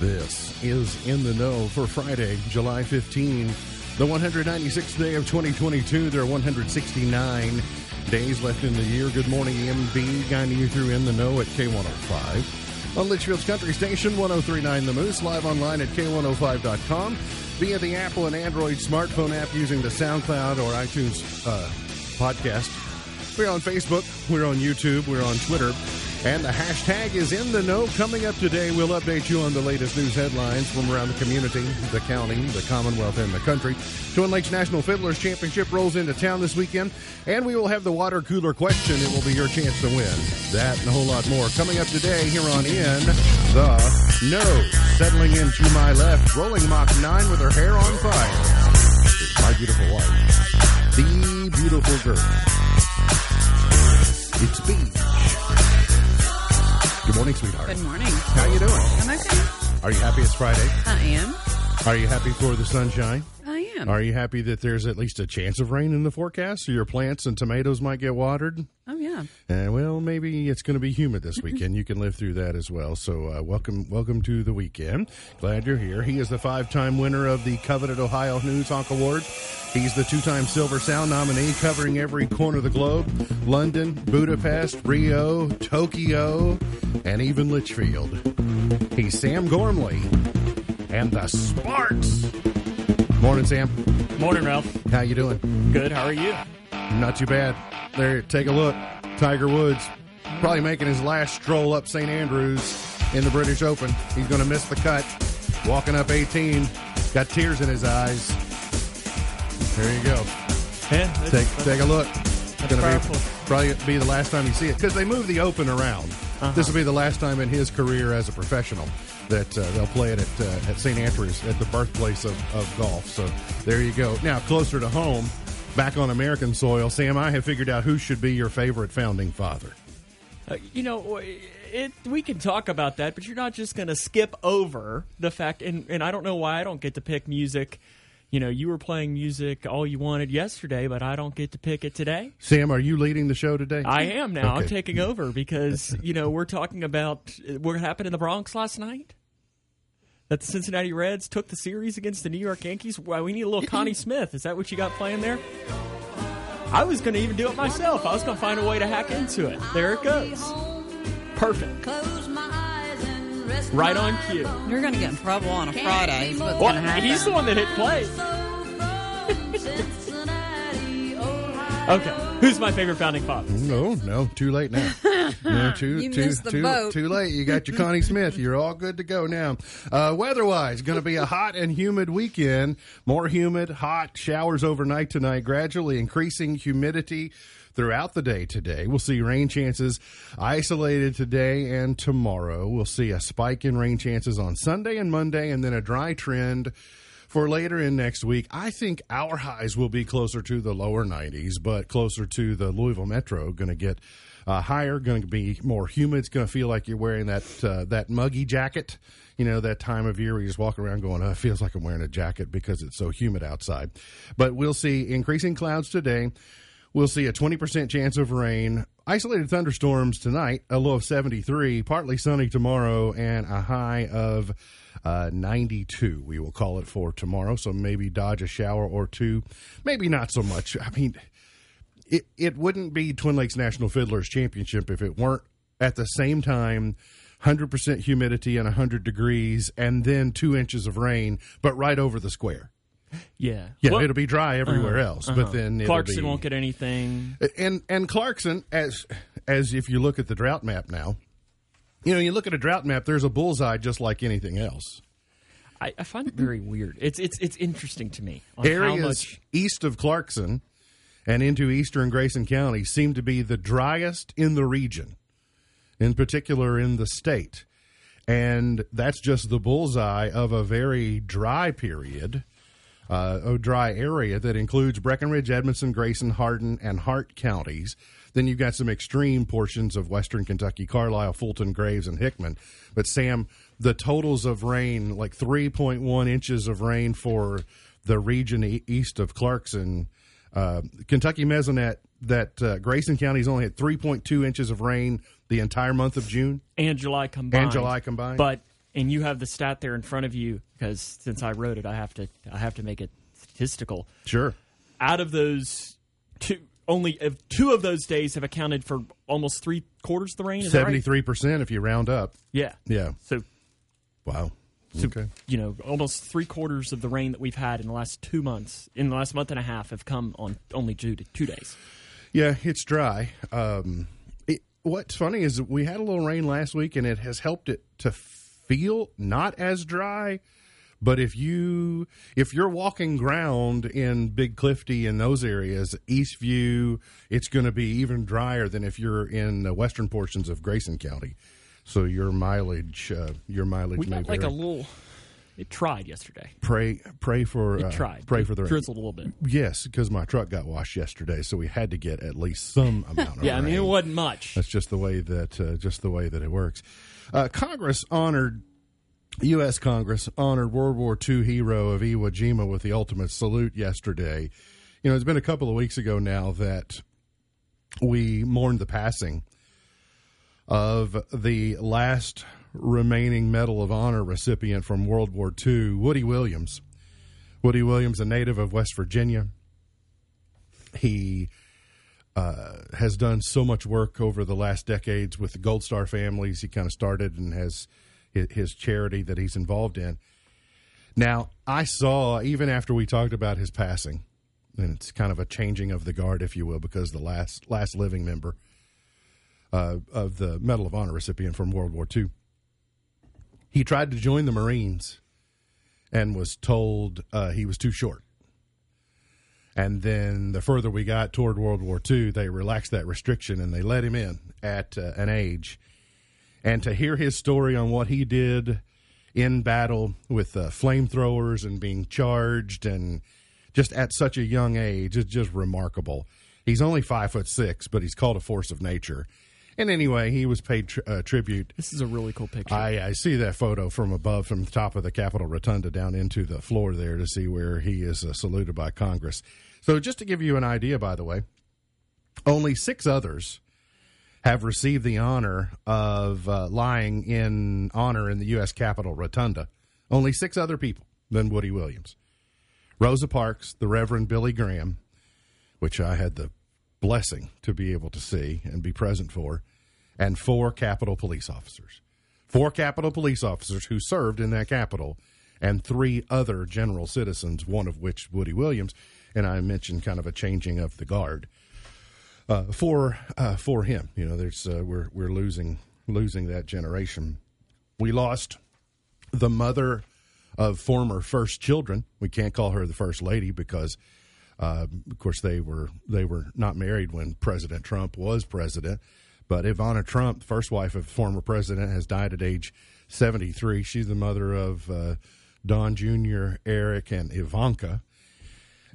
This is In the Know for Friday, July 15, the 196th day of 2022. There are 169 days left in the year. Good morning, MB, guiding you through In the Know at K105. On Litchfield's Country Station, 103.9 The Moose, live online at K105.com, via the Apple and Android smartphone app using the SoundCloud or iTunes podcast. We're on Facebook, we're on YouTube, we're on Twitter, and the hashtag is In the Know. Coming up today, we'll update you on the latest news headlines from around the community, the county, the Commonwealth, and the country. Twin Lakes National Fiddlers Championship rolls into town this weekend, and we will have the water cooler question. It will be your chance to win. That and a whole lot more coming up today here on In the Know. Settling in to my left, rolling Mach 9 with her hair on fire, is my beautiful wife, the beautiful girl. It's Beach. Good morning, sweetheart. Good morning. How you doing? I'm okay. Are you happy it's Friday? I am. Are you happy for the sunshine? I am. Are you happy that there's at least a chance of rain in the forecast, so your plants and tomatoes might get watered? Oh, yeah. Well, maybe it's going to be humid this weekend. You can live through that as well. So welcome to the weekend. Glad you're here. He is the five-time winner of the coveted Ohio News Honk Award. He's the two-time Silver Sound nominee, covering every corner of the globe: London, Budapest, Rio, Tokyo, and even Litchfield. He's Sam Gormley and the Sparks. Morning, Sam. Morning, Ralph. How you doing? Good. How are you? Not too bad. There, take a look. Tiger Woods probably making his last stroll up St. Andrews in the British Open. He's going to miss the cut. Walking up 18. Got tears in his eyes. There you go. Yeah, take a look. It's going to be probably be the last time you see it, because they move the Open around. This will be the last time in his career as a professional that they'll play it at St. Andrews, at the birthplace of golf. So there you go. Now, closer to home, back on American soil, Sam, I have figured out who should be your favorite founding father. We can talk about that, but you're not just going to skip over the fact, and I don't know why I don't get to pick music. You know, you were playing music all you wanted yesterday, but I don't get to pick it today. Sam, are you leading the show today? I am now. Okay. I'm taking over because, you know, we're talking about what happened in the Bronx last night. That the Cincinnati Reds took the series against the New York Yankees. Wow, we need a little Connie Smith. Is that what you got playing there? I was going to even do it myself. I was going to find a way to hack into it. There it goes. Perfect. Right on cue. You're going to get in trouble on a Friday. He's the one that hit play. Okay. Who's my favorite founding father? No. Too late now. No, too late. You got your Connie Smith. You're all good to go now. Weather-wise, going to be a hot and humid weekend. More humid, hot, showers overnight tonight. Gradually increasing humidity throughout the day today. We'll see rain chances isolated today and tomorrow. We'll see a spike in rain chances on Sunday and Monday, and then a dry trend for later in next week. I think our highs will be closer to the lower 90s, but closer to the Louisville Metro. Going to get higher, going to be more humid. It's going to feel like you're wearing that muggy jacket. You know, that time of year where you just walk around going, oh, it feels like I'm wearing a jacket because it's so humid outside. But we'll see increasing clouds today. We'll see a 20% chance of rain, isolated thunderstorms tonight, a low of 73, partly sunny tomorrow, and a high of 92, we will call it for tomorrow. So maybe dodge a shower or two, maybe not so much. I mean, it wouldn't be Twin Lakes National Fiddlers Championship if it weren't at the same time 100% humidity and 100 degrees and then 2 inches of rain, but right over the square. Yeah, well, it'll be dry everywhere else, but then Clarkson won't get anything. And Clarkson, as if you look at the drought map now, you know, you look at a drought map, there's a bullseye just like anything else. I find it very weird. It's interesting to me. Areas east of Clarkson and into eastern Grayson County seem to be the driest in the region, in particular in the state, and that's just the bullseye of a very dry period. A dry area that includes Breckenridge, Edmondson, Grayson, Hardin, and Hart counties. Then you've got some extreme portions of western Kentucky, Carlisle, Fulton, Graves, and Hickman. But, Sam, the totals of rain, like 3.1 inches of rain for the region east of Clarkson. Kentucky Mesonet, that Grayson County's only had 3.2 inches of rain the entire month of June. And July combined. But and you have the stat there in front of you, because since I wrote it, I have to make it statistical. Sure. Out of those two, only two of those days have accounted for almost three-quarters of the rain. 73% right? If you round up. Yeah. Yeah. So, wow. So, okay. You know, almost three-quarters of the rain that we've had in the last 2 months, in the last month and a half, have come on only due to 2 days. Yeah, it's dry. What's funny is we had a little rain last week, and it has helped it to feel not as dry. But if you're walking ground in Big Clifty and those areas, Eastview, it's going to be even drier than if you're in the western portions of Grayson County. So your mileage. We got like a little. It tried yesterday. Pray for the rain. Drizzled a little bit. Yes, because my truck got washed yesterday, so we had to get at least some amount of rain. Yeah, I mean it wasn't much. That's just the way that it works. U.S. Congress honored World War II hero of Iwo Jima with the ultimate salute yesterday. You know, it's been a couple of weeks ago now that we mourned the passing of the last remaining Medal of Honor recipient from World War II, Woody Williams. Woody Williams, a native of West Virginia. He has done so much work over the last decades with the Gold Star families. He kind of started and has his charity that he's involved in. Now, I saw, even after we talked about his passing, and it's kind of a changing of the guard, if you will, because the last living member of the Medal of Honor recipient from World War II, he tried to join the Marines and was told he was too short. And then the further we got toward World War II, they relaxed that restriction and they let him in at an age. And to hear his story on what he did in battle with flamethrowers and being charged and just at such a young age is just remarkable. He's only 5'6", but he's called a force of nature. And anyway, he was paid tribute. This is a really cool picture. I see that photo from above, from the top of the Capitol Rotunda down into the floor there to see where he is saluted by Congress. So just to give you an idea, by the way, only 6 others have received the honor of lying in honor in the U.S. Capitol Rotunda. Only 6 other people than Woody Williams. Rosa Parks, the Reverend Billy Graham, which I had the blessing to be able to see and be present for, and 4 Capitol police officers. 4 Capitol police officers who served in that Capitol, and 3 other general citizens, one of which Woody Williams, and I mentioned kind of a changing of the guard. For him, you know, there's we're losing that generation. We lost the mother of former first children. We can't call her the first lady because, of course, they were not married when President Trump was president. But Ivana Trump, first wife of former president, has died at age 73. She's the mother of Don Jr., Eric, and Ivanka.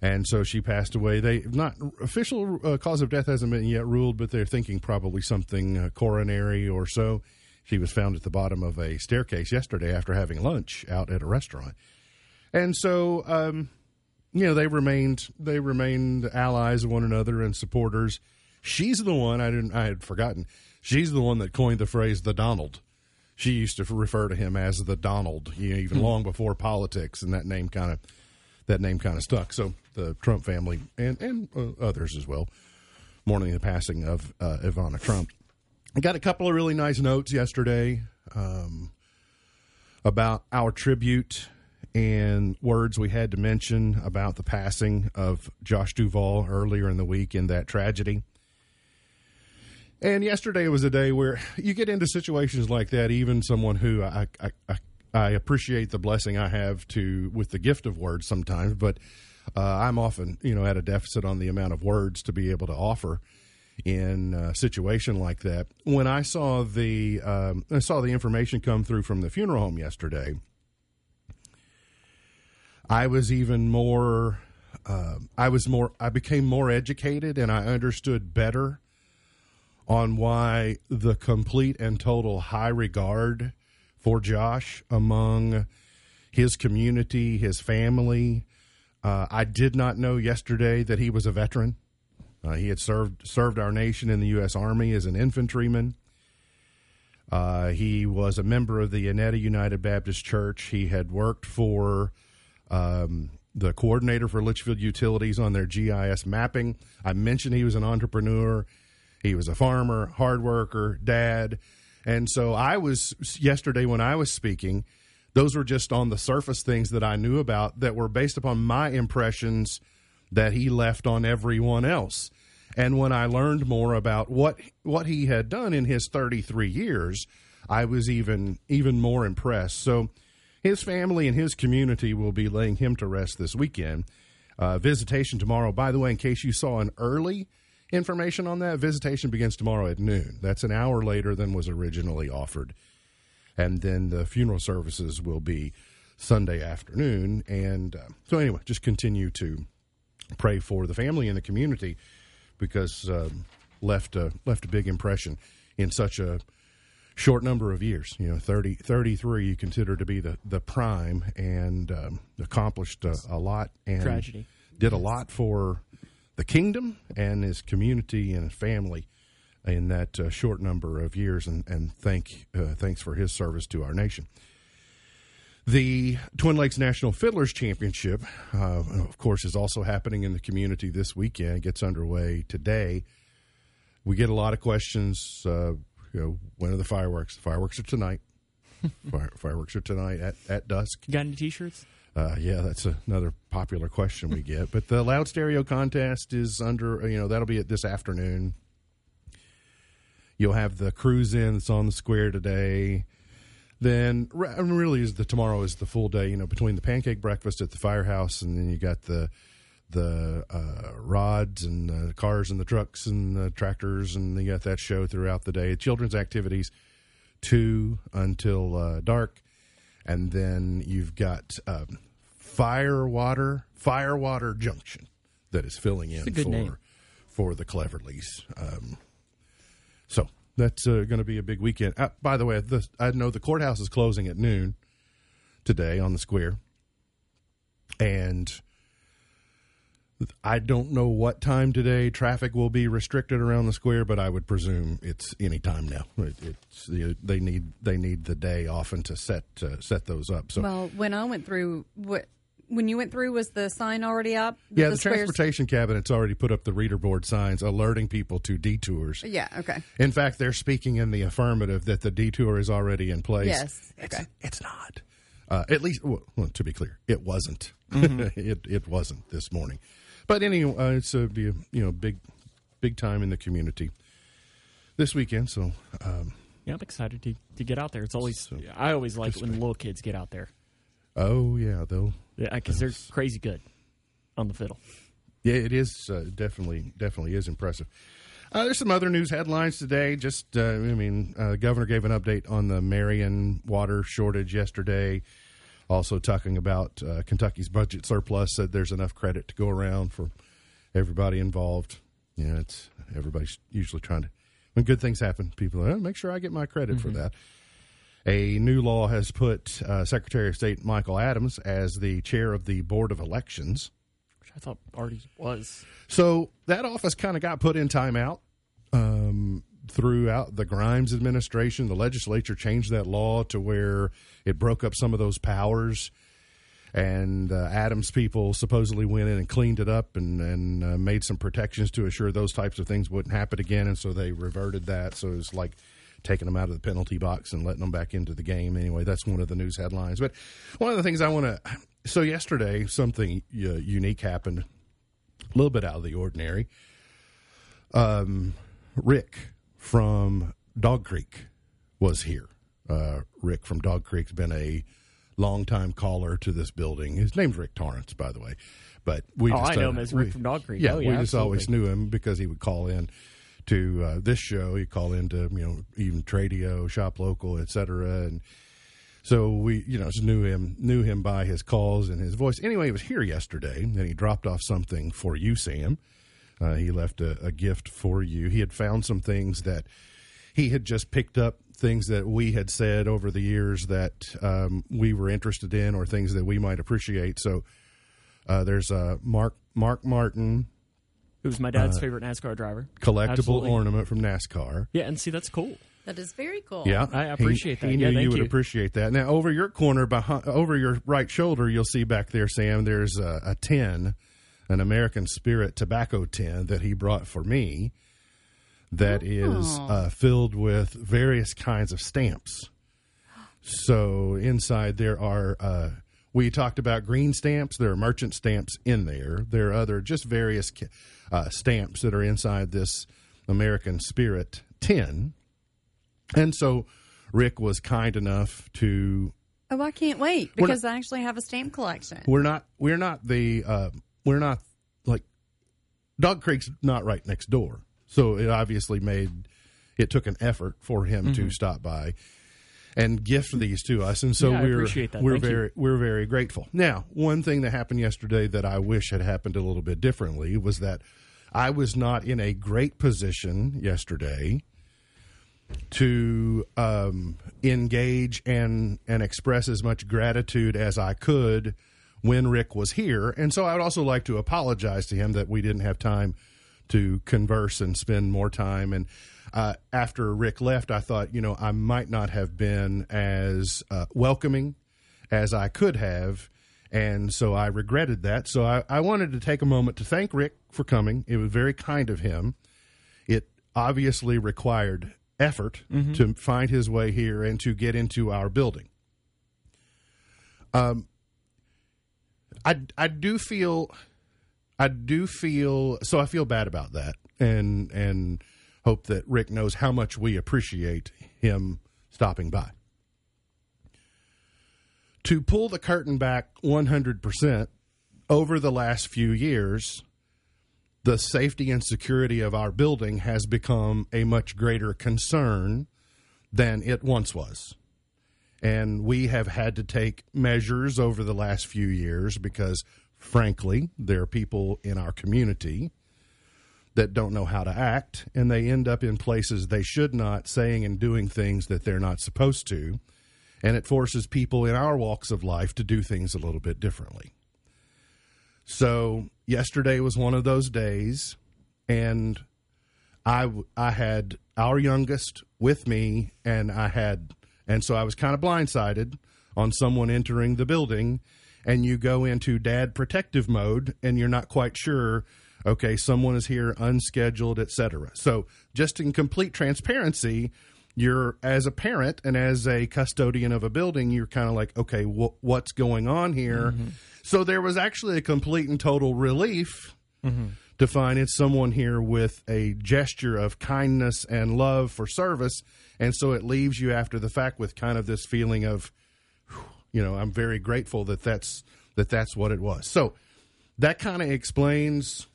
And so she passed away. Official cause of death hasn't been yet ruled, but they're thinking probably something coronary or so. She was found at the bottom of a staircase yesterday after having lunch out at a restaurant. And so, you know, they remained allies of one another and supporters. She's the one I had forgotten. She's the one that coined the phrase "the Donald." She used to refer to him as the Donald, you know, even long before politics, and that name kind of stuck. So the Trump family and others as well, mourning the passing of Ivana Trump. I got a couple of really nice notes yesterday about our tribute and words we had to mention about the passing of Josh Duvall earlier in the week in that tragedy. And yesterday was a day where you get into situations like that, even someone who I appreciate the blessing I have with the gift of words sometimes, but I'm often, you know, at a deficit on the amount of words to be able to offer in a situation like that. When I saw the information come through from the funeral home yesterday, I became more educated, and I understood better on why the complete and total high regard for Josh among his community, his family. I did not know yesterday that he was a veteran. He had served our nation in the U.S. Army as an infantryman. He was a member of the Oneida United Baptist Church. He had worked for the coordinator for Litchfield Utilities on their GIS mapping. I mentioned he was an entrepreneur. He was a farmer, hard worker, dad. And so I was, yesterday when I was speaking, those were just on the surface things that I knew about that were based upon my impressions that he left on everyone else. And when I learned more about what he had done in his 33 years, I was even more impressed. So his family and his community will be laying him to rest this weekend. Visitation tomorrow. By the way, in case you saw an early information on that, visitation begins tomorrow at noon. That's an hour later than was originally offered. And then the funeral services will be Sunday afternoon. And so anyway, just continue to pray for the family and the community, because left a big impression in such a short number of years. You know, 33 you consider to be the prime, and accomplished a lot. And tragedy. Did a lot for the kingdom and his community and his family in that short number of years, and thanks for his service to our nation. The Twin Lakes National Fiddlers Championship, of course, is also happening in the community this weekend. It gets underway today. We get a lot of questions. When are the fireworks? The fireworks are tonight. Fireworks are tonight at dusk. You got any T-shirts? Yeah, that's another popular question we get. But the Loud Stereo contest is under, that'll be this afternoon. You'll have the cruise in that's on the square today. Then really tomorrow is the full day, between the pancake breakfast at the firehouse, and then you got the rods and the cars and the trucks and the tractors, and you got that show throughout the day. Children's activities 2 until dark, and then you've got Firewater Junction that is filling in for the Cleverleys. So that's going to be a big weekend. By the way, I know the courthouse is closing at noon today on the square. And I don't know what time today traffic will be restricted around the square, but I would presume it's any time now. They need the day often to set those up. So, well, when I went through, when you went through, was the sign already up? Yeah, the transportation cabinet's already put up the reader board signs alerting people to detours. Yeah, okay. In fact, they're speaking in the affirmative that the detour is already in place. Yes, okay. It's not. At least, to be clear, it wasn't. Mm-hmm. It wasn't this morning. But anyway, it's a big time in the community this weekend. So yeah, I'm excited to get out there. It's always I always like when little kids get out there. Oh yeah, though. Yeah, because they're crazy good on the fiddle. Yeah, it is definitely is impressive. There's some other news headlines today. Just the governor gave an update on the Marion water shortage yesterday. Also talking about Kentucky's budget surplus, said there's enough credit to go around for everybody involved. It's everybody's usually trying to, when good things happen, people are make sure I get my credit for that. A new law has put Secretary of State Michael Adams as the chair of the Board of Elections. Which I thought already was. So that office kind of got put in timeout throughout the Grimes administration. The legislature changed that law to where it broke up some of those powers. And Adams people supposedly went in and cleaned it up and made some protections to assure those types of things wouldn't happen again. And so they reverted that. So it was like taking them out of the penalty box and letting them back into the game. Anyway, that's one of the news headlines. But one of the things I want to... So yesterday, something unique happened, a little bit out of the ordinary. Rick from Dog Creek was here. Rick from Dog Creek's been a longtime caller to this building. His name's Rick Torrance, by the way. But I know him as Rick from Dog Creek. Yeah, we just always knew him because he would call in to this show. He'd call in to, even Tradio, Shop Local, et cetera. And so we, just knew him by his calls and his voice. Anyway, he was here yesterday, and he dropped off something for you, Sam. He left a gift for you. He had found some things that he had just picked up, things that we had said over the years that we were interested in or things that we might appreciate. So there's Mark Martin. Who's my dad's favorite NASCAR driver. Collectible Absolutely. Ornament from NASCAR. Yeah, and see, that's cool. That is very cool. Yeah, I appreciate that. He knew you would appreciate that. Now, over your corner, behind, over your right shoulder, you'll see back there, Sam, there's a tin, an American Spirit tobacco tin that he brought for me that is filled with various kinds of stamps. So inside there are, we talked about green stamps. There are merchant stamps in there. There are other just various stamps that are inside this American Spirit tin. And so Rick was kind enough to... Oh, I can't wait because I actually have a stamp collection. We're not like Dog Creek's not right next door. So it obviously took an effort for him to stop by and gift these to us. And so we're very grateful. Now, one thing that happened yesterday that I wish had happened a little bit differently was that I was not in a great position yesterday to engage and express as much gratitude as I could when Rick was here. And so I would also like to apologize to him that we didn't have time to converse and spend more time. And after Rick left, I thought, I might not have been as welcoming as I could have. And so I regretted that. So I wanted to take a moment to thank Rick for coming. It was very kind of him. It obviously required effort to find his way here and to get into our building. I do feel I feel bad about that and hope that Rick knows how much we appreciate him stopping by. To pull the curtain back 100%, over the last few years, the safety and security of our building has become a much greater concern than it once was. And we have had to take measures over the last few years because, frankly, there are people in our community that don't know how to act, and they end up in places they should not, saying and doing things that they're not supposed to. And it forces people in our walks of life to do things a little bit differently. So yesterday was one of those days, and I had our youngest with me, and so I was kind of blindsided on someone entering the building, and you go into dad protective mode, and you're not quite sure, okay, someone is here unscheduled, etc. So just in complete transparency, you're, as a parent and as a custodian of a building, you're kind of like, okay, what's going on here? Mm-hmm. So there was actually a complete and total relief to find it's someone here with a gesture of kindness and love for service. And so it leaves you after the fact with kind of this feeling of, I'm very grateful that's what it was. So that kind of explains...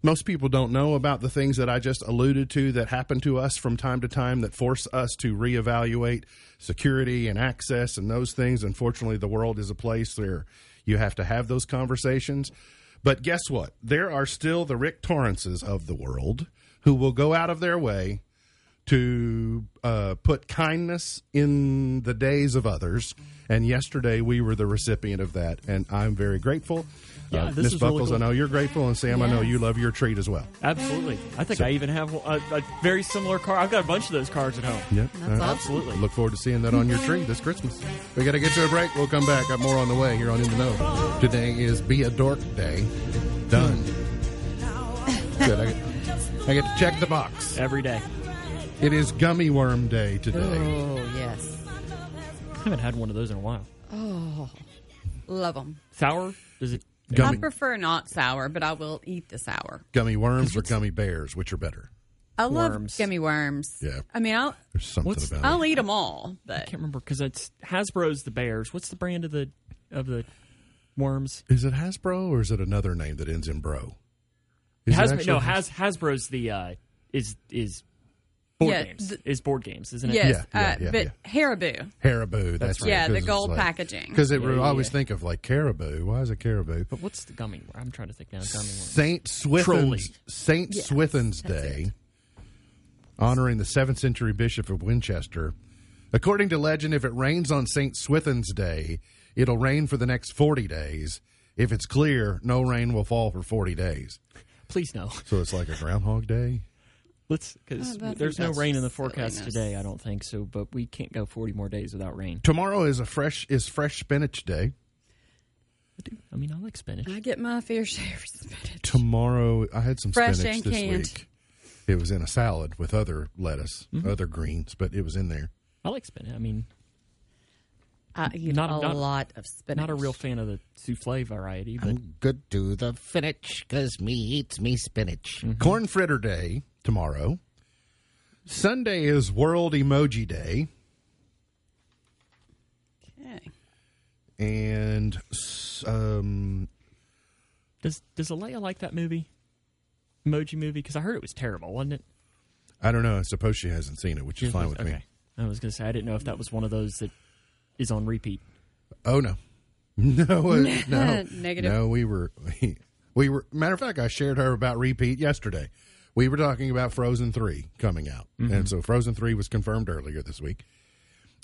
Most people don't know about the things that I just alluded to that happen to us from time to time that force us to reevaluate security and access and those things. Unfortunately, the world is a place where you have to have those conversations. But guess what? There are still the Rick Torrances of the world who will go out of their way to put kindness in the days of others. And yesterday we were the recipient of that, and I'm very grateful. Yeah, Ms. Buckles, really cool. I know you're grateful, and Sam, yes. I know you love your treat as well. Absolutely. I think I even have a very similar car. I've got a bunch of those cars at home. Yep. That's absolutely. Look forward to seeing that on your tree this Christmas. We got to get to a break. We'll come back. Got more on the way here on In the Know. Today is Be a Dork Day. Done. Good. I get to check the box. Every day. It is Gummy Worm Day today. Oh, yes. I haven't had one of those in a while. Oh, love them. Sour? Is it? I prefer not sour, but I will eat the sour. Gummy worms or gummy bears, which are better? I love gummy worms. Yeah. I mean, there's something about it. I'll eat them all. But I can't remember because it's Hasbro's the bears. What's the brand of the worms? Is it Hasbro or is it another name that ends in bro? Hasbro's the is board games. Is board games, isn't it? Yes. But Haribo. Haribo, that's right. Yeah, the gold packaging. Because I always think of like Caribou. Why is it Caribou? But what's the gummy worm? I'm trying to think now. Gummy worm. Saint Swithin's Day, honoring the 7th century Bishop of Winchester. According to legend, if it rains on Saint Swithin's Day, it'll rain for the next 40 days. If it's clear, no rain will fall for 40 days. Please no. So it's like a Groundhog Day? Because there's no rain in the forecast today, I don't think so. But we can't go 40 more days without rain. Tomorrow is fresh spinach day. I mean, I like spinach. I get my fair share of spinach. Tomorrow, I had some fresh spinach this week. It was in a salad with other lettuce, other greens, but it was in there. I like spinach. I mean, not a lot of spinach. Not a real fan of the souffle variety. But I'm good to the spinach because me eats me spinach. Mm-hmm. Corn fritter day tomorrow. Sunday is World Emoji Day. Okay. And does Alea like that movie, Emoji Movie? Because I heard it was terrible, wasn't it? I don't know. I suppose she hasn't seen it, which is fine with me. I was going to say I didn't know if that was one of those that is on repeat. Oh no, negative. No, we were. Matter of fact, I shared her about repeat yesterday. We were talking about Frozen 3 coming out, and so Frozen 3 was confirmed earlier this week.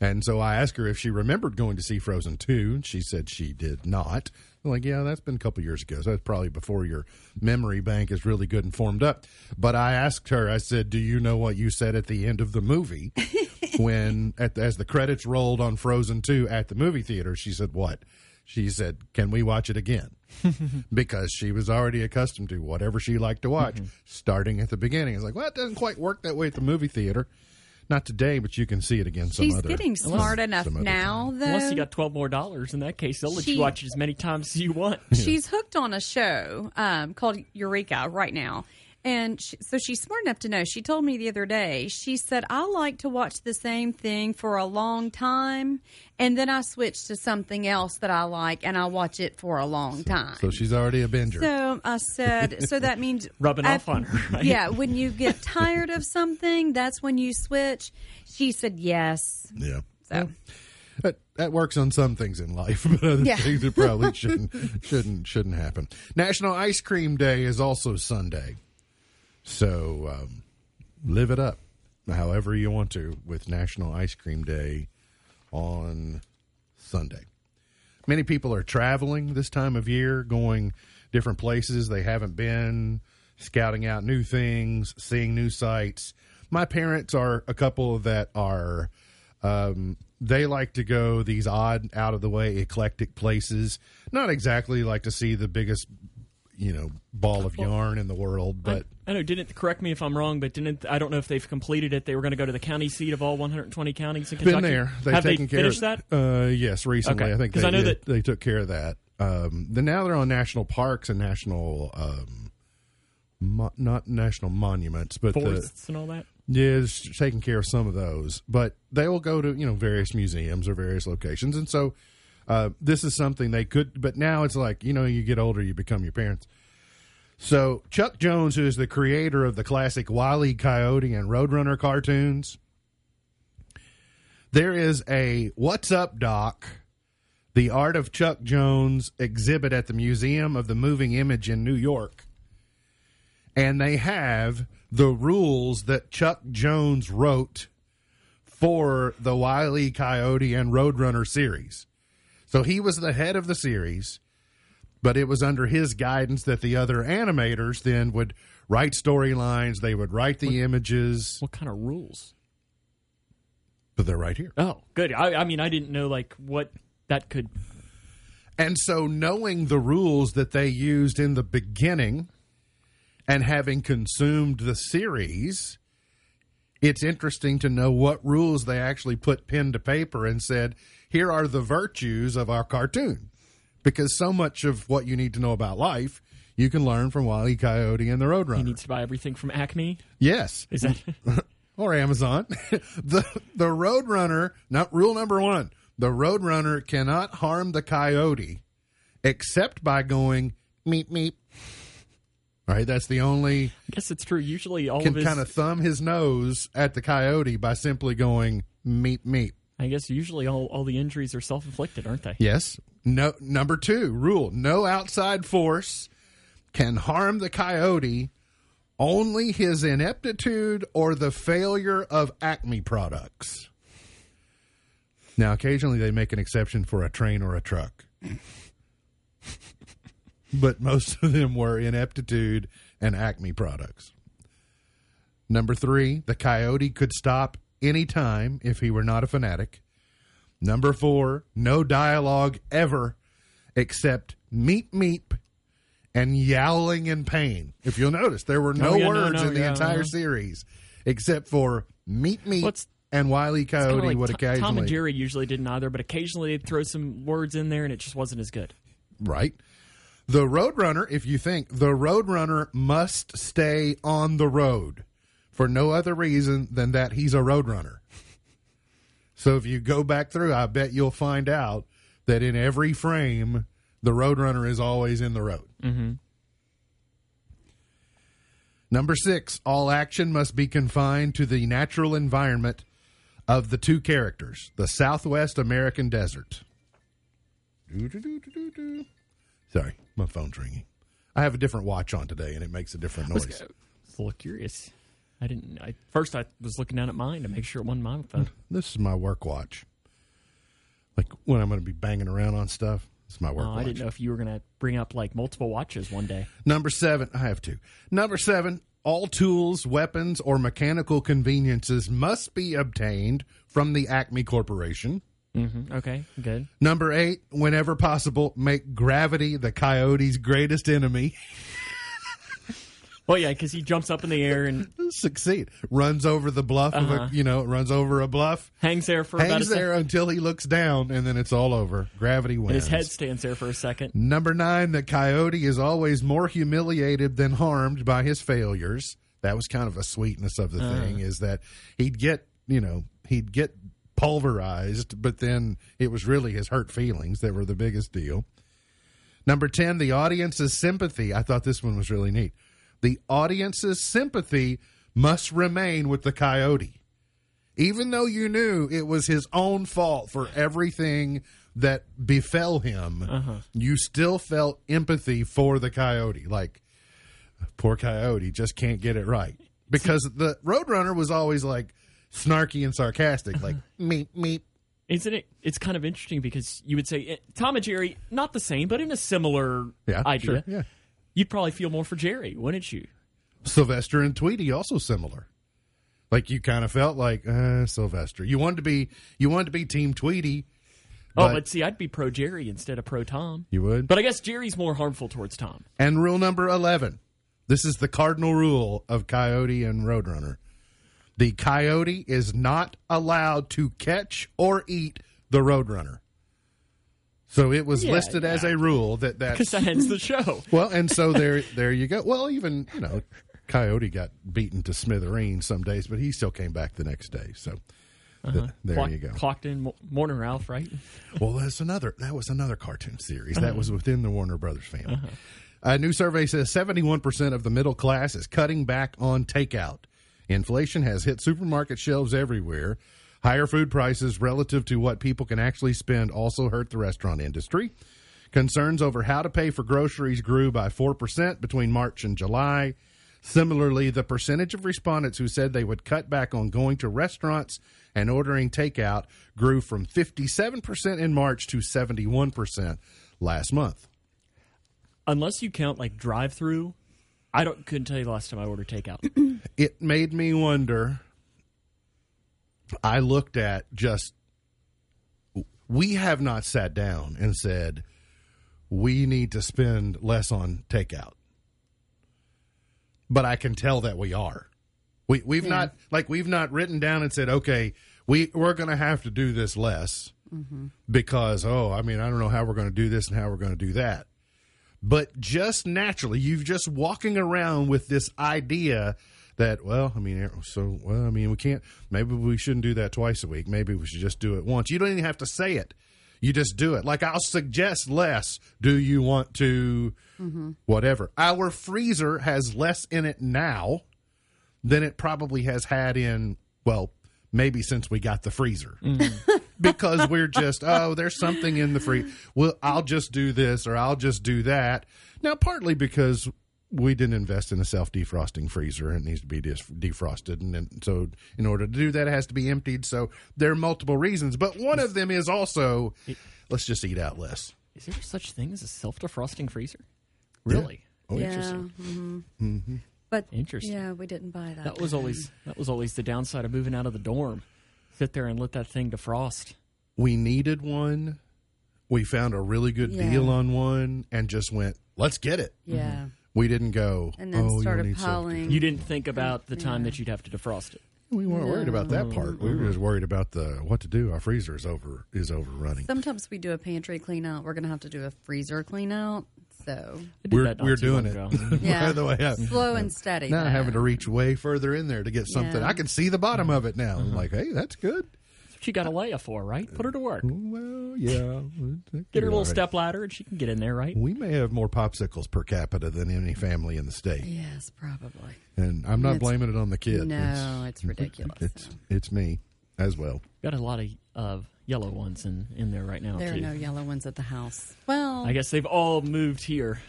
And so I asked her if she remembered going to see Frozen 2. She said she did not. I'm like, yeah, that's been a couple years ago. So that's probably before your memory bank is really good and formed up. But I asked her, I said, do you know what you said at the end of the movie when, as the credits rolled on Frozen 2 at the movie theater? She said, what? She said, can we watch it again? Because she was already accustomed to whatever she liked to watch, starting at the beginning. It's like, well, it doesn't quite work that way at the movie theater. Not today, but you can see it again some other time. She's getting smart enough now, though. Unless you got $12 more. In that case, they'll let you watch it as many times as you want. She's hooked on a show called Eureka right now. And so she's smart enough to know. She told me the other day, she said, I like to watch the same thing for a long time, and then I switch to something else that I like, and I watch it for a long time. So she's already a binger. So I said, so that means... rubbing off on her, right? Yeah, when you get tired of something, that's when you switch. She said yes. Yeah. So... yeah. That works on some things in life, but other things it probably shouldn't happen. National Ice Cream Day is also Sunday. So live it up however you want to with National Ice Cream Day on Sunday. Many people are traveling this time of year, going different places they haven't been, scouting out new things, seeing new sights. My parents are a couple that are, they like to go these odd, out-of-the-way, eclectic places. Not exactly like to see the biggest ball of yarn in the world, but I know. Didn't correct me if I'm wrong, but I don't know if they've completed it. They were going to go to the county seat of all 120 counties in Kentucky. Been there. Have they finished that? Yes, recently. Okay. I think they took care of that. Then now they're on national parks and national, not national monuments, but forests and all that. Yeah, it's taking care of some of those, but they will go to various museums or various locations, and so. This is something they could, but now it's like, you get older, you become your parents. So Chuck Jones, who is the creator of the classic Wile E. Coyote and Roadrunner cartoons, there is a What's Up, Doc? The Art of Chuck Jones exhibit at the Museum of the Moving Image in New York. And they have the rules that Chuck Jones wrote for the Wile E. Coyote and Roadrunner series. So he was the head of the series, but it was under his guidance that the other animators then would write storylines. They would write the images. What kind of rules? But they're right here. Oh, good. I mean, I didn't know what that could. And so knowing the rules that they used in the beginning and having consumed the series, it's interesting to know what rules they actually put pen to paper and said, here are the virtues of our cartoon, because so much of what you need to know about life, you can learn from Wile E. Coyote and the Roadrunner. He needs to buy everything from Acme? Yes. Is that or Amazon. The Roadrunner, not rule number one, the Roadrunner cannot harm the coyote except by going meep, meep. All right, that's the only... I guess it's true. Usually all of his... can kind of thumb his nose at the coyote by simply going meep, meep. I guess usually all the injuries are self-inflicted, aren't they? Yes. No. Number two, rule, no outside force can harm the coyote, only his ineptitude or the failure of Acme products. Now, occasionally they make an exception for a train or a truck. But most of them were ineptitude and Acme products. Number 3, the coyote could stop any time if he were not a fanatic. Number 4, no dialogue ever except meep meep and yowling in pain. If you'll notice, there were no words in the entire series except for meep meep. And Wile E. Coyote would occasionally... Tom and Jerry usually didn't either, but occasionally they'd throw some words in there and it just wasn't as good. Right. The Roadrunner, if you think, the Roadrunner must stay on the road for no other reason than that he's a Roadrunner. So if you go back through, I bet you'll find out that in every frame, the Roadrunner is always in the road. Mm-hmm. Number 6, all action must be confined to the natural environment of the two characters, the Southwest American desert. Sorry, my phone's ringing. I have a different watch on today, and it makes a different noise. I was a little curious. First, I was looking down at mine to make sure it wasn't my phone. This is my work watch. Like when I'm going to be banging around on stuff. It's my work watch. I didn't know if you were going to bring up like multiple watches one day. Number 7, I have 2. Number 7, all tools, weapons, or mechanical conveniences must be obtained from the Acme Corporation. Mm-hmm. Okay, good. Number 8, whenever possible, make gravity the coyote's greatest enemy. Well, yeah, because he jumps up in the air and... runs over the bluff, runs over a bluff. Hangs there for about a second. Hangs there until he looks down, and then it's all over. Gravity wins. And his head stands there for a second. Number 9, the coyote is always more humiliated than harmed by his failures. That was kind of a sweetness of the thing, is that he'd get pulverized, but then it was really his hurt feelings that were the biggest deal. Number 10, the audience's sympathy. I thought this one was really neat. The audience's sympathy must remain with the coyote, even though you knew it was his own fault for everything that befell him. You still felt empathy for the coyote, like poor coyote just can't get it right, because the Roadrunner was always like snarky and sarcastic, like meep meep. Isn't it? It's kind of interesting because you would say Tom and Jerry, not the same, but in a similar idea. Sure, yeah. You'd probably feel more for Jerry, wouldn't you? Sylvester and Tweety, also similar. Like you kind of felt like Sylvester. You wanted to be Team Tweety. But see, I'd be pro Jerry instead of pro Tom. You would? But I guess Jerry's more harmful towards Tom. And rule number 11. This is the cardinal rule of Coyote and Roadrunner. The coyote is not allowed to catch or eat the Roadrunner. So it was listed as a rule that's... Because that ends the show. Well, and so there you go. Well, even, Coyote got beaten to smithereens some days, but he still came back the next day. So you go. Clocked in Warner Ralph, right? Well, that was another cartoon series. That was within the Warner Brothers family. A new survey says 71% of the middle class is cutting back on takeout. Inflation has hit supermarket shelves everywhere. Higher food prices relative to what people can actually spend also hurt the restaurant industry. Concerns over how to pay for groceries grew by 4% between March and July. Similarly, the percentage of respondents who said they would cut back on going to restaurants and ordering takeout grew from 57% in March to 71% last month. Unless you count like drive-through, couldn't tell you the last time I ordered takeout. It made me wonder... I looked at we have not sat down and said, we need to spend less on takeout. But I can tell that we are. We've not written down and said, okay, we're going to have to do this less because, I don't know how we're going to do this and how we're going to do that. But just naturally, you've just walking around with this idea that, we can't, maybe we shouldn't do that twice a week. Maybe we should just do it once. You don't even have to say it. You just do it. Like, I'll suggest less. Do you want to whatever? Our freezer has less in it now than it probably has had in, maybe since we got the freezer. Because we're just, there's something in the freezer. Well, I'll just do this or I'll just do that. Now, partly because... we didn't invest in a self-defrosting freezer, and it needs to be defrosted. And so in order to do that, it has to be emptied. So there are multiple reasons. But one of them is also, let's just eat out less. Is there such thing as a self-defrosting freezer? Really? Yeah. Oh, yeah. Interesting. Mm-hmm. Mm-hmm. But interesting. Yeah, we didn't buy that. That was always the downside of moving out of the dorm. Sit there and let that thing defrost. We needed one. We found a really good deal on one and just went, let's get it. Yeah. Mm-hmm. We didn't go, and then started piling. Something. You didn't think about the time that you'd have to defrost it. We weren't worried about that part. We were just worried about what to do. Our freezer is overrunning. Sometimes we do a pantry clean out. We're going to have to do a freezer clean out. So we're doing it. Yeah. By the way, slow and steady. Now having to reach way further in there to get something. I can see the bottom of it now. I'm like, hey, that's good. She got a layup for, right? Put her to work. Well, yeah. Get her a little stepladder and she can get in there, right? We may have more popsicles per capita than any family in the state. Yes, probably. And I'm not blaming it on the kid. No, it's ridiculous. It's me as well. Got a lot of yellow ones in there right now, There are no yellow ones at the house. Well, I guess they've all moved here.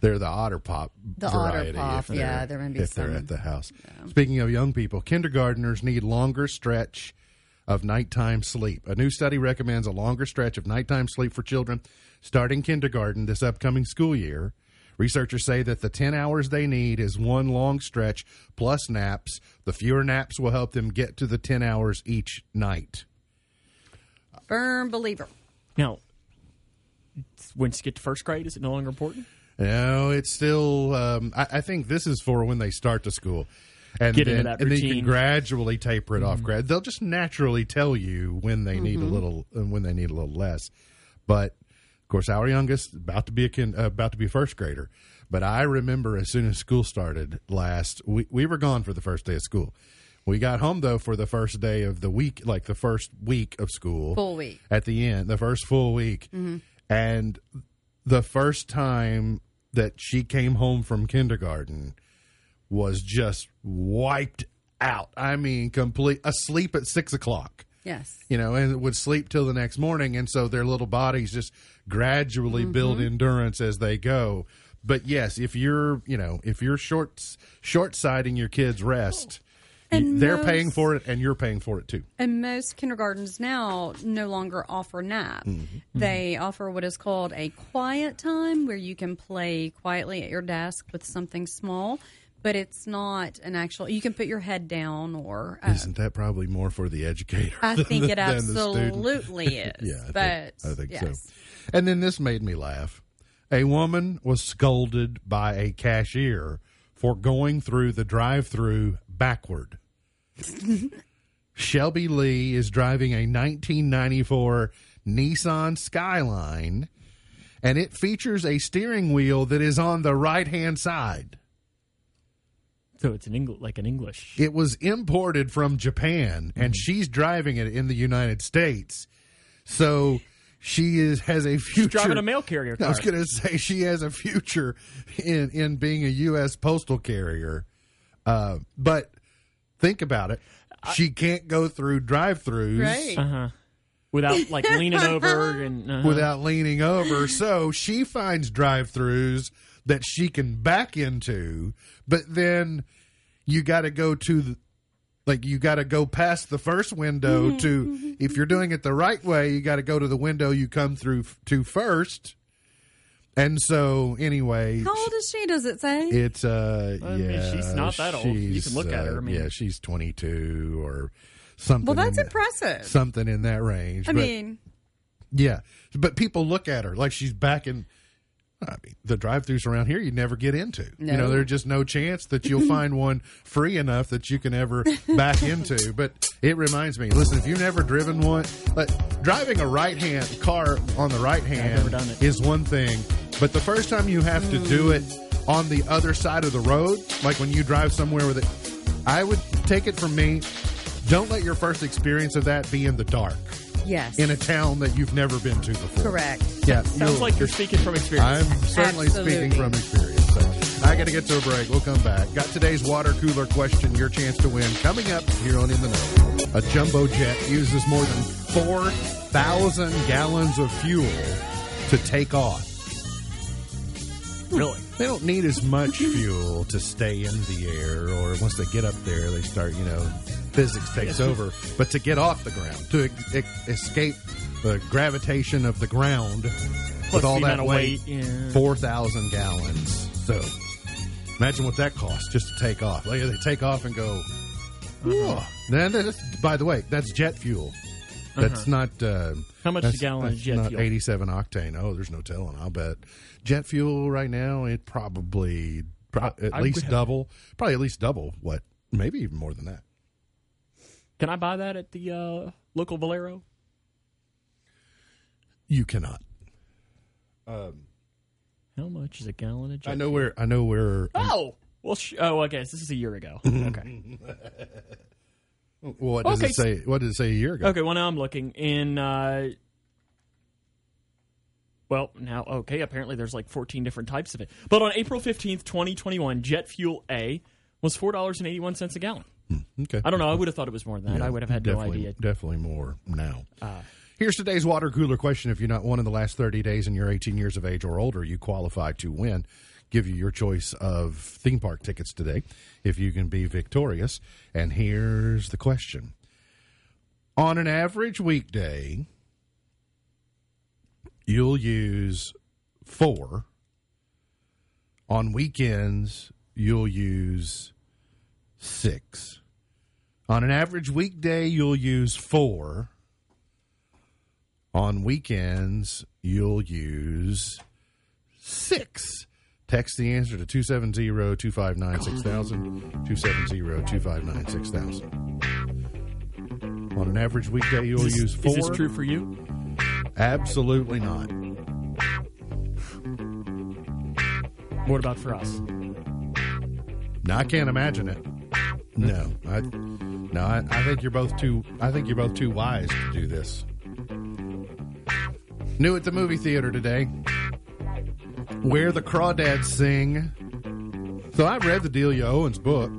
They're the Otter Pop variety. The Otter Pop, there might be if some. They're at the house. Yeah. Speaking of young people, kindergartners need longer stretch of nighttime sleep. A new study recommends a longer stretch of nighttime sleep for children starting kindergarten this upcoming school year. Researchers say that the 10 hours they need is one long stretch plus naps. The fewer naps will help them get to the 10 hours each night. Firm believer. Now, once you get to first grade, is it no longer important? No, it's still, I think this is for when they start to school. And then you can gradually taper it off. They'll just naturally tell you when they need a little, when they need a little less. But of course, our youngest about to be a first grader. But I remember as soon as school started last, we were gone for the first day of school. We got home though for the first day of the week, like the first week of school, full week at the end, the first full week, and the first time that she came home from kindergarten was just wiped out. I mean, complete asleep at 6 o'clock. Yes. You know, and would sleep till the next morning. And so their little bodies just gradually build endurance as they go. But yes, if you're short-sighting your kids' rest, they're paying for it and you're paying for it too. And most kindergartens now no longer offer nap. They offer what is called a quiet time where you can play quietly at your desk with something small. But it's not an actual. You can put your head down, or isn't that probably more for the educator? I think it absolutely is. I think so. And then this made me laugh. A woman was scolded by a cashier for going through the drive-thru backward. Shelby Lee is driving a 1994 Nissan Skyline, and it features a steering wheel that is on the right-hand side. So it's an English. It was imported from Japan, and she's driving it in the United States. So she has a future. She's driving a mail carrier car. I was going to say she has a future in being a U.S. postal carrier. But think about it. She can't go through drive-thrus. Right. Uh-huh. Without leaning over. Without leaning over. So she finds drive-thrus that she can back into, but then you got to go to you got to go past the first window to, if you're doing it the right way, you got to go to the window you come through to first. And so anyway, how old is she? Does it say? It's she's not that old. You can look at her. I mean, she's 22 or something. Well, that's impressive. Something in that range. But people look at her like she's back in. I mean, the drive-thrus around here you never get into. No. You know, there's just no chance that you'll find one free enough that you can ever back into. But it reminds me, listen, if you've never driven one, driving a right-hand car on the right hand is one thing. But the first time you have to do it on the other side of the road, like when you drive somewhere with it, I would take it from me, don't let your first experience of that be in the dark. Yes. In a town that you've never been to before. Correct. Yeah. Sounds like you're speaking from experience. I'm certainly speaking from experience. So I got to get to a break. We'll come back. Got today's water cooler question, your chance to win, coming up here on In the Know. A jumbo jet uses more than 4,000 gallons of fuel to take off. Really? They don't need as much fuel to stay in the air, or once they get up there, they start, physics takes over. But to get off the ground, to escape the gravitation of the ground, plus with all that weight, 4,000 gallons. So Imagine what that costs just to take off. Like they take off and go. Then by the way, that's jet fuel. That's not how much a gallon is jet fuel? 87 octane. Oh, there's no telling. I'll bet jet fuel right now it probably at least double. Probably at least double what? Maybe even more than that. Can I buy that at the local Valero? You cannot. How much is a gallon of jet fuel? I know where. Oh. Well, okay. So this is a year ago. Okay. What does it say? What did it say a year ago? Okay. Well, now I'm looking in. Apparently, there's like 14 different types of it. But on April 15th, 2021, jet fuel A was $4.81 a gallon. Okay. I don't know. I would have thought it was more than that. Yeah, I would have had no idea. Definitely more now. Here's today's water cooler question. If you're not one in the last 30 days and you're 18 years of age or older, you qualify to win. Give you your choice of theme park tickets today if you can be victorious. And here's the question. On an average weekday, you'll use 4. On weekends, you'll use 6. On an average weekday, you'll use 4. On weekends, you'll use 6. Text the answer to 270-259-6000, 270-259-6000. On an average weekday, you'll use 4. Is this true for you? Absolutely not. What about for us? No, I can't imagine it. No, I think you're both too. I think you're both too wise to do this. New at the movie theater today. Where the Crawdads Sing. So I read the Delia Owens book.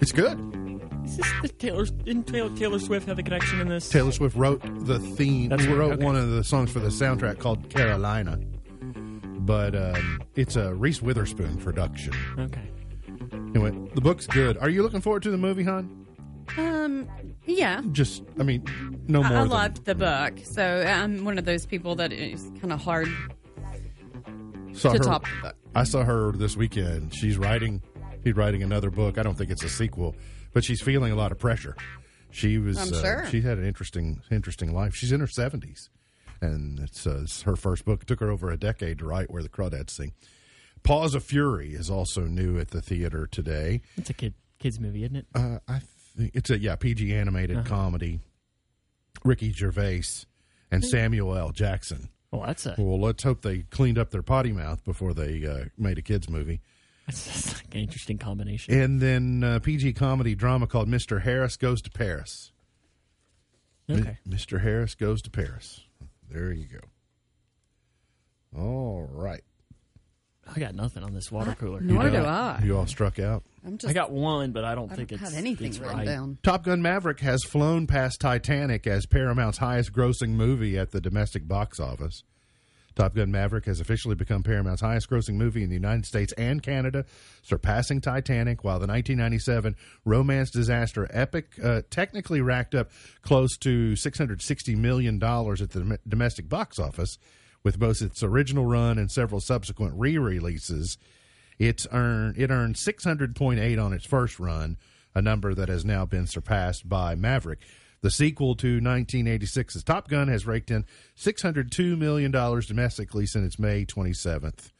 It's good. Is this the Taylor Swift have a connection in this? Taylor Swift wrote the theme. She wrote one of the songs for the soundtrack called Carolina. But it's a Reese Witherspoon production. Okay. Anyway, the book's good. Are you looking forward to the movie, hon? Yeah. Just, I mean, no more. I loved the book. So I'm one of those people that is kind of hard... I saw her this weekend. She's writing another book. I don't think it's a sequel, but she's feeling a lot of pressure. I'm sure. She had an interesting life. She's in her 70s, and it's her first book. It took her over a decade to write Where the Crawdads Sing. Paws of Fury is also new at the theater today. It's a kids movie, isn't it? I think it's a PG animated comedy. Ricky Gervais and Samuel L. Jackson. Well, let's hope they cleaned up their potty mouth before they made a kids movie. That's like an interesting combination. And then PG comedy drama called Mr. Harris Goes to Paris. Okay. Mr. Harris Goes to Paris. There you go. All right. I got nothing on this water cooler. Nor do I. You all struck out. I got one, but I don't think it's written down. Top Gun Maverick has flown past Titanic as Paramount's highest-grossing movie at the domestic box office. Top Gun Maverick has officially become Paramount's highest-grossing movie in the United States and Canada, surpassing Titanic, while the 1997 romance disaster epic technically racked up close to $660 million at the domestic box office. With both its original run and several subsequent re-releases, it earned 600.8 on its first run, a number that has now been surpassed by Maverick. The sequel to 1986's Top Gun has raked in $602 million domestically since its May 27th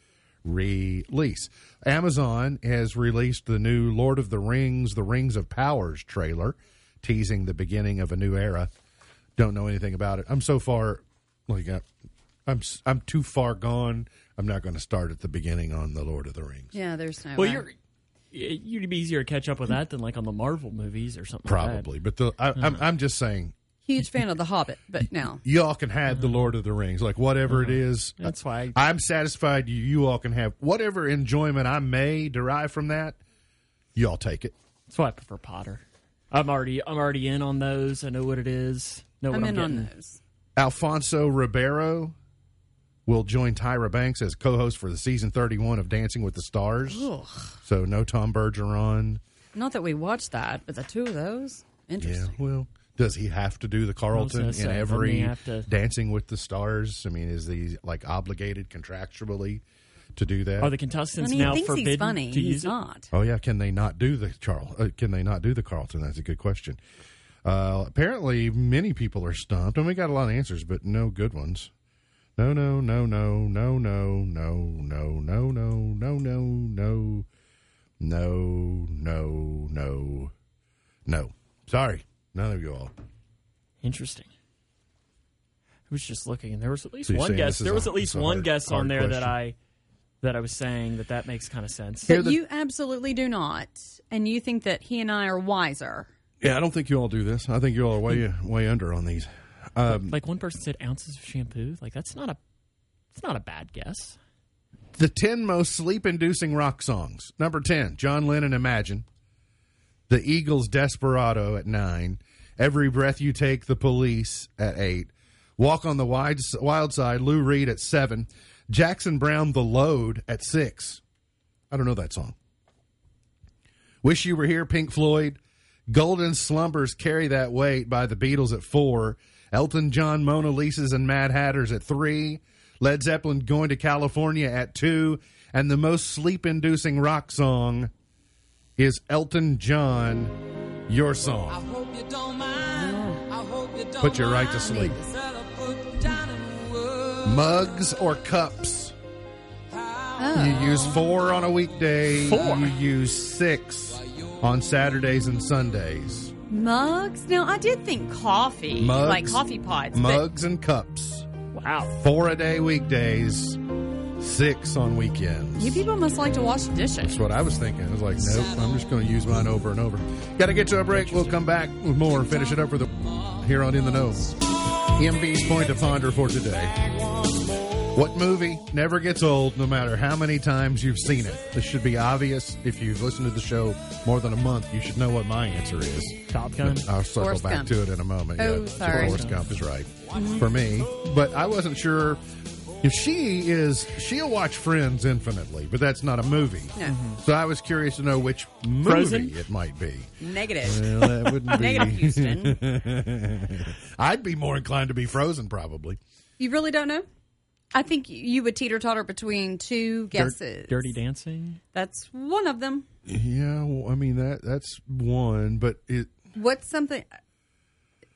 release. Amazon has released the new Lord of the Rings: The Rings of Powers trailer, teasing the beginning of a new era. Don't know anything about it. I'm too far gone. I'm not going to start at the beginning on the Lord of the Rings. Yeah, there's no. Well, you'd be easier to catch up with that than like on the Marvel movies or something. Probably, like that. But I'm just saying. Huge fan of The Hobbit, but now y'all can have the Lord of the Rings, like whatever it is. That's why I'm satisfied. You all can have whatever enjoyment I may derive from that. Y'all take it. That's why I prefer Potter. I'm already in on those. I know what it is. I'm in on those. Alfonso Ribeiro will join Tyra Banks as co-host for the season 31 of Dancing with the Stars. Ugh. So no Tom Bergeron. Not that we watched that, but the two of those? Interesting. Yeah, well, does he have to do the Carlton in every Dancing with the Stars? I mean, is he like obligated contractually to do that. Are the contestants now forbidden to use it? Oh yeah, can they not do the Carlton? That's a good question. Apparently, many people are stumped, and we got a lot of answers, but no good ones. No. Sorry, none of you all. Interesting. I was just looking, and there was at least one guess. There was at least one guess on there that I was saying that makes kind of sense. But you absolutely do not, and you think that he and I are wiser. Yeah, I don't think you all do this. I think you all are way under on these. Like one person said, ounces of shampoo. Like that's not a bad guess. The 10 most sleep-inducing rock songs. Number 10, John Lennon, Imagine. The Eagles, Desperado at 9. Every Breath You Take, The Police at 8. Walk on the Wild Side, Lou Reed at 7. Jackson Browne, The Load at 6. I don't know that song. Wish You Were Here, Pink Floyd. Golden Slumbers, Carry That Weight by the Beatles at 4. Elton John, Mona Lisa's and Mad Hatters at 3. Led Zeppelin, Going to California at 2. And the most sleep-inducing rock song is Elton John, Your Song. I hope you don't mind. I hope you don't put your right to sleep. Mugs or cups. Oh. You use 4 on a weekday. 4. You use 6 on Saturdays and Sundays. Mugs? No, I did think coffee. Mugs, like coffee pots. Mugs and cups. Wow. 4 a day weekdays, 6 on weekends. You people must like to wash the dishes. That's what I was thinking. I was like, nope, I'm just going to use mine over and over. Got to get to a break. We'll come back with more and finish it up for the here on In the Know. MB's Point to Ponder for today. What movie never gets old no matter how many times you've seen it? This should be obvious. If you've listened to the show more than a month, you should know what my answer is. Top Gun. I'll circle Forrest back Gump. To it in a moment. Oh, yeah, sorry. Forrest Gump is right for me. But I wasn't sure if she'll watch Friends infinitely, but that's not a movie. No. So I was curious to know which movie it might be. Negative. Well, that wouldn't be. Negative, Houston. I'd be more inclined to be Frozen, probably. You really don't know? I think you would teeter-totter between two guesses. Dirty Dancing? That's one of them. Yeah, well, I mean, that's one, but it... What's something...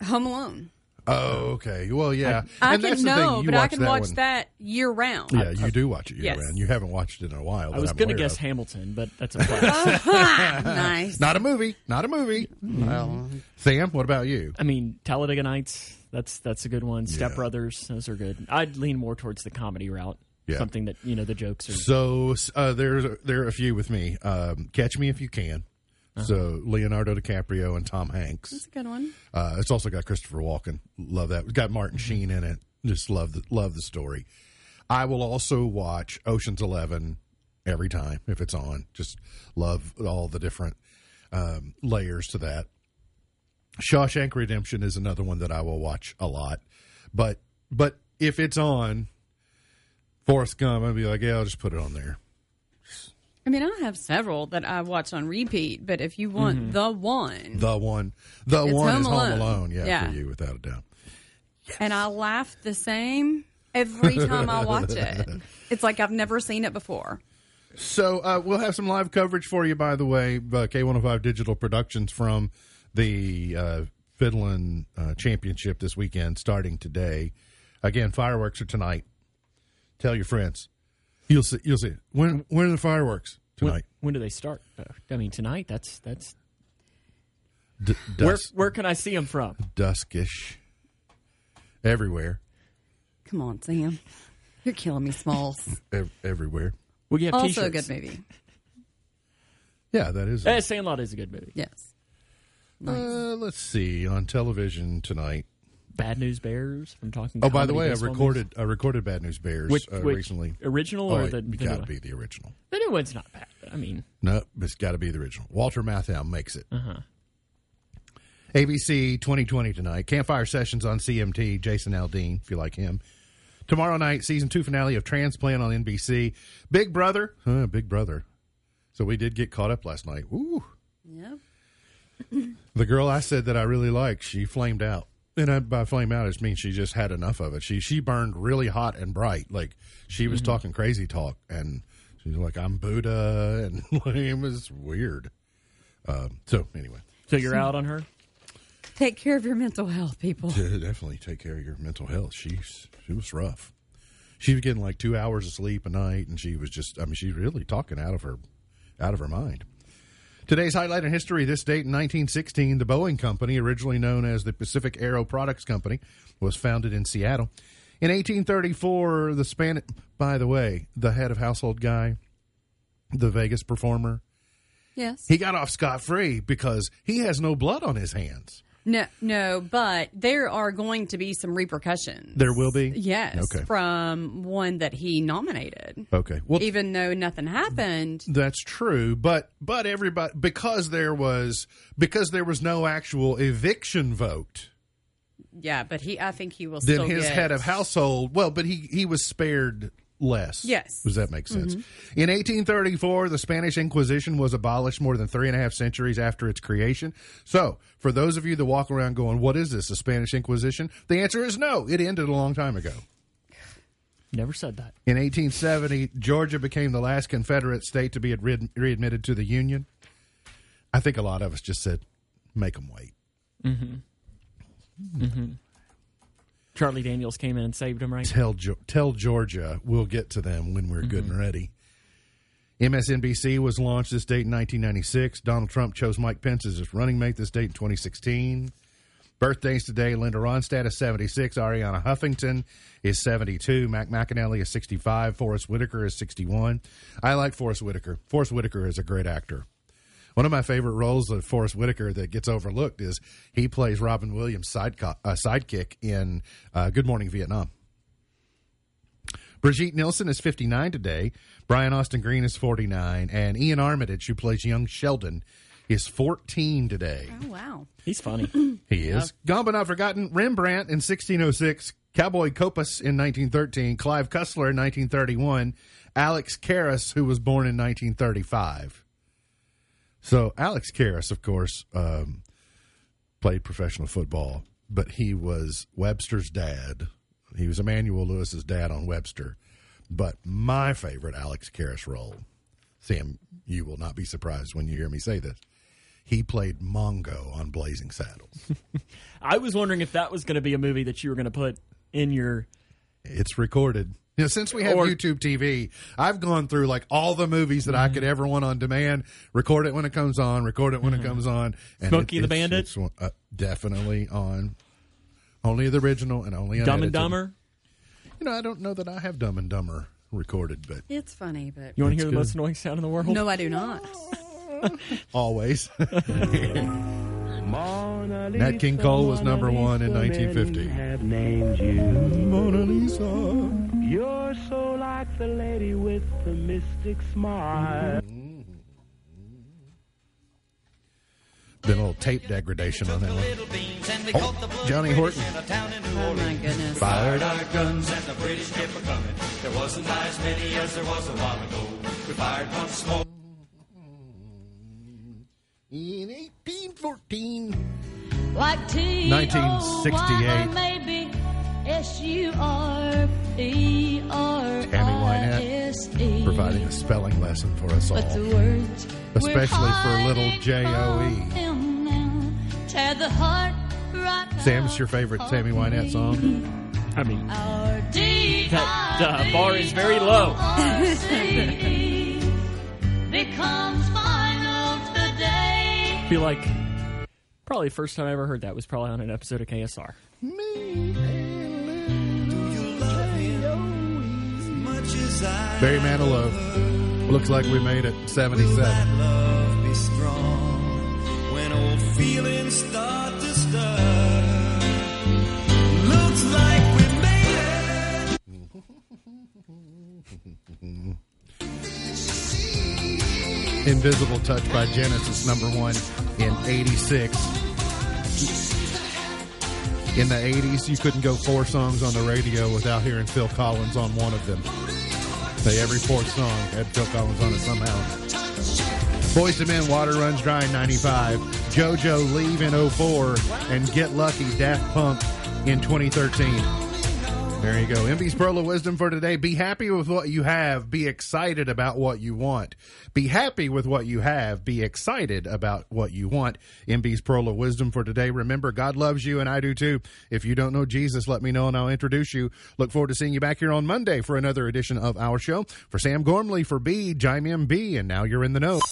Home Alone. Oh, okay. Well, yeah. I can watch that year-round. Yeah, you do watch it year-round. Yes. You haven't watched it in a while. I was going to guess Hamilton, but that's a plus. Nice. Not a movie. Mm-hmm. Well, Sam, what about you? I mean, Talladega Nights... That's a good one. Step Brothers, those are good. I'd lean more towards the comedy route. Yeah. Something that, the jokes are... So there are a few with me. Catch Me If You Can. Uh-huh. So Leonardo DiCaprio and Tom Hanks. That's a good one. It's also got Christopher Walken. Love that. It's got Martin Sheen in it. Just love the story. I will also watch Ocean's 11 every time if it's on. Just love all the different layers to that. Shawshank Redemption is another one that I will watch a lot. But if it's on Forrest Gump, I'll be like, yeah, I'll just put it on there. I mean, I have several that I watch on repeat, but if you want the one is Home Alone. Yeah, for you, without a doubt. Yes. And I laugh the same every time I watch it. It's like I've never seen it before. So we'll have some live coverage for you, by the way, K105 Digital Productions from the Fiddlin' Championship this weekend, starting today. Again, fireworks are tonight. Tell your friends. You'll see. When are the fireworks tonight? When do they start? I mean, tonight. That's. Where can I see them from? Duskish. Everywhere. Come on, Sam. You're killing me, Smalls. Everywhere. Well, you have also t-shirts. A good movie. Yeah, that is. Sandlot is a good movie. Yes. Nice. Let's see. On television tonight, Bad News Bears. I'm talking. Oh, by the way, I recorded Bad News Bears which recently. Original or the? Got to be the original. The new one's not bad. I mean, no, it's got to be the original. Walter Matthau makes it. Uh-huh. ABC 2020 tonight. Campfire Sessions on CMT. Jason Aldean, if you like him. Tomorrow night, season 2 finale of Transplant on NBC. Big Brother. Big Brother. So we did get caught up last night. Woo. Yep. The girl I said that I really liked, she flamed out. And by flame out, I just mean she just had enough of it. She burned really hot and bright. Like, she was talking crazy talk. And She's like, I'm Buddha, and it was weird. So, anyway. So you're out on her? Take care of your mental health, people. Definitely take care of your mental health. She was rough. She was getting like 2 hours of sleep a night, and she was just, I mean, she's really talking out of her mind. Today's highlight in history, this date in 1916, the Boeing Company, originally known as the Pacific Aero Products Company, was founded in Seattle. In 1834, by the way, the head of household guy, the Vegas performer, yes, he got off scot-free because he has no blood on his hands. No, but there are going to be some repercussions. There will be? Yes, okay. From one that he nominated. Okay. Well, even though nothing happened. That's true, but everybody, because there was no actual eviction vote. Yeah, but I think he will still get. Then his head of household, well, but he was spared less. Yes. Does that make sense? Mm-hmm. In 1834, the Spanish Inquisition was abolished more than 3.5 centuries after its creation. So, for those of you that walk around going, what is this, the Spanish Inquisition? The answer is no. It ended a long time ago. Never said that. In 1870, Georgia became the last Confederate state to be readmitted to the Union. I think a lot of us just said, make them wait. Mm-hmm. Mm-hmm. Charlie Daniels came in and saved them, right? Tell Georgia we'll get to them when we're good and ready. MSNBC was launched this date in 1996. Donald Trump chose Mike Pence as his running mate this date in 2016. Birthdays today, Linda Ronstadt is 76. Ariana Huffington is 72. Mac McAnally is 65. Forrest Whitaker is 61. I like Forrest Whitaker. Forrest Whitaker is a great actor. One of my favorite roles of Forrest Whitaker that gets overlooked is he plays Robin Williams' sidekick in Good Morning Vietnam. Brigitte Nielsen is 59 today. Brian Austin Green is 49. And Ian Armitage, who plays young Sheldon, is 14 today. Oh, wow. He's funny. He is. Yeah. Gone but not forgotten, Rembrandt in 1606, Cowboy Copas in 1913, Clive Cussler in 1931, Alex Karras, who was born in 1935. So, Alex Karras, of course, played professional football, but he was Webster's dad. He was Emmanuel Lewis's dad on Webster. But my favorite Alex Karras role, Sam, you will not be surprised when you hear me say this, he played Mongo on Blazing Saddles. I was wondering if that was going to be a movie that you were going to put in your... It's recorded. You know, since we have YouTube TV, I've gone through like all the movies that I could ever want on demand, record it when it comes on, And Smokey the Bandit? It's definitely on. Only the original and only Dumb and Dumber? You know, I don't know that I have Dumb and Dumber recorded, but... It's funny, but... You want to hear the most annoying sound in the world? No, I do not. Always. Nat King Cole was number one in 1950. Have named you. Mona Lisa. You're so like the lady with the mystic smile. Been a little tape degradation on that one. Oh, Johnny Horton. Oh, my goodness. Fired our guns and the British kept a coming. There wasn't as many as there was a while ago. We fired once more. In 1814. Like T. 1968. Maybe S-U-R-E-R-I-S-E. Tammy Wynette providing a spelling lesson for us all. But the words, especially for little J-O-E. Sam, it's your favorite Tammy Wynette song? I mean, that bar is very low. Becomes mine of the day. I feel like probably the first time I ever heard that was probably on an episode of KSR. Barry Manilow. Looks like we made it. 77. Will that love be strong when old feelings start to stir? Looks like we made it. Invisible Touch by Genesis, number one in 86. In the 80s, you couldn't go 4 songs on the radio without hearing Phil Collins on one of them. Every 4th song had Phil Collins on it somehow. Boys to Men, Water Runs Dry in 95. JoJo, Leave in 04. And Get Lucky, Daft Punk in 2013. There you go. MB's Pearl of Wisdom for today. Be happy with what you have. Be excited about what you want. Be happy with what you have. Be excited about what you want. MB's Pearl of Wisdom for today. Remember, God loves you and I do too. If you don't know Jesus, let me know and I'll introduce you. Look forward to seeing you back here on Monday for another edition of our show. For Sam Gormley, for B, Jaime MB, and now you're in the know.